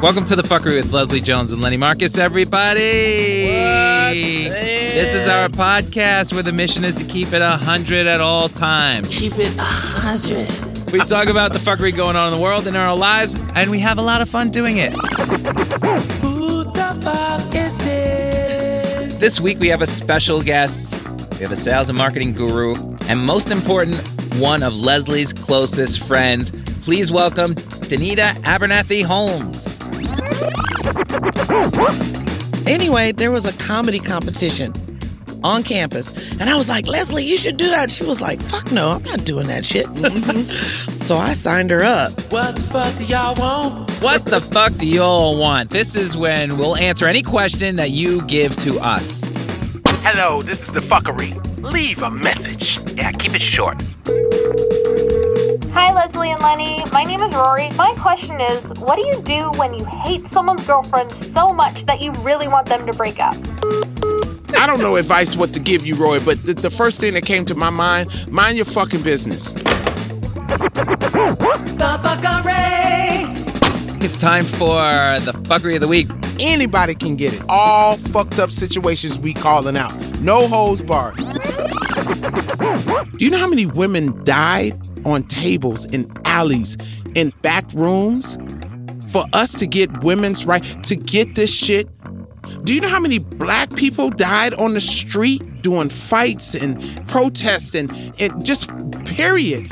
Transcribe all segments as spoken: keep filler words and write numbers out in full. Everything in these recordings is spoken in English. Welcome to The Fuckery with Leslie Jones and Lenny Marcus, everybody. What's this is our podcast where the mission is to keep it one hundred at all times. Keep it one hundred. We talk about the fuckery going on in the world and in our lives, and we have a lot of fun doing it. Who the fuck is this? This week we have a special guest. We have a sales and marketing guru, and most important, one of Leslie's closest friends. Please welcome Danita Abernathy-Holmes. Anyway, there was a comedy competition on campus, and I was like, Leslie, you should do that. She was like, fuck no, I'm not doing that shit. So I signed her up. What the fuck do y'all want? What the fuck do y'all want? This is when we'll answer any question that you give to us. Hello, this is The Fckry. Leave a message. Yeah, keep it short. Hi, Leslie and Lenny. My name is Rory. My question is, what do you do when you hate someone's girlfriend so much that you really want them to break up? I don't know advice what to give you, Rory, but the, the first thing that came to my mind, mind your fucking business. The Fckry! It's time for the Fckry of the Week. Anybody can get it. All fucked up situations we calling out. No holds barred. Do you know how many women died on tables, in alleys, in back rooms for us to get women's right, to get this shit? Do you know how many black people died on the street doing fights and protests and, and just period?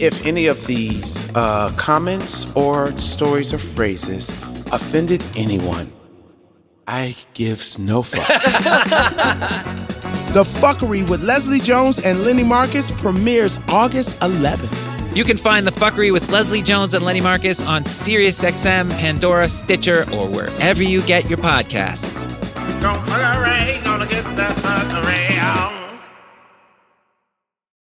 If any of these uh, comments or stories or phrases offended anyone, I gives no fucks. The Fckry with Leslie Jones and Lenny Marcus premieres August eleventh. You can find The Fckry with Leslie Jones and Lenny Marcus on SiriusXM, Pandora, Stitcher, or wherever you get your podcasts. Don't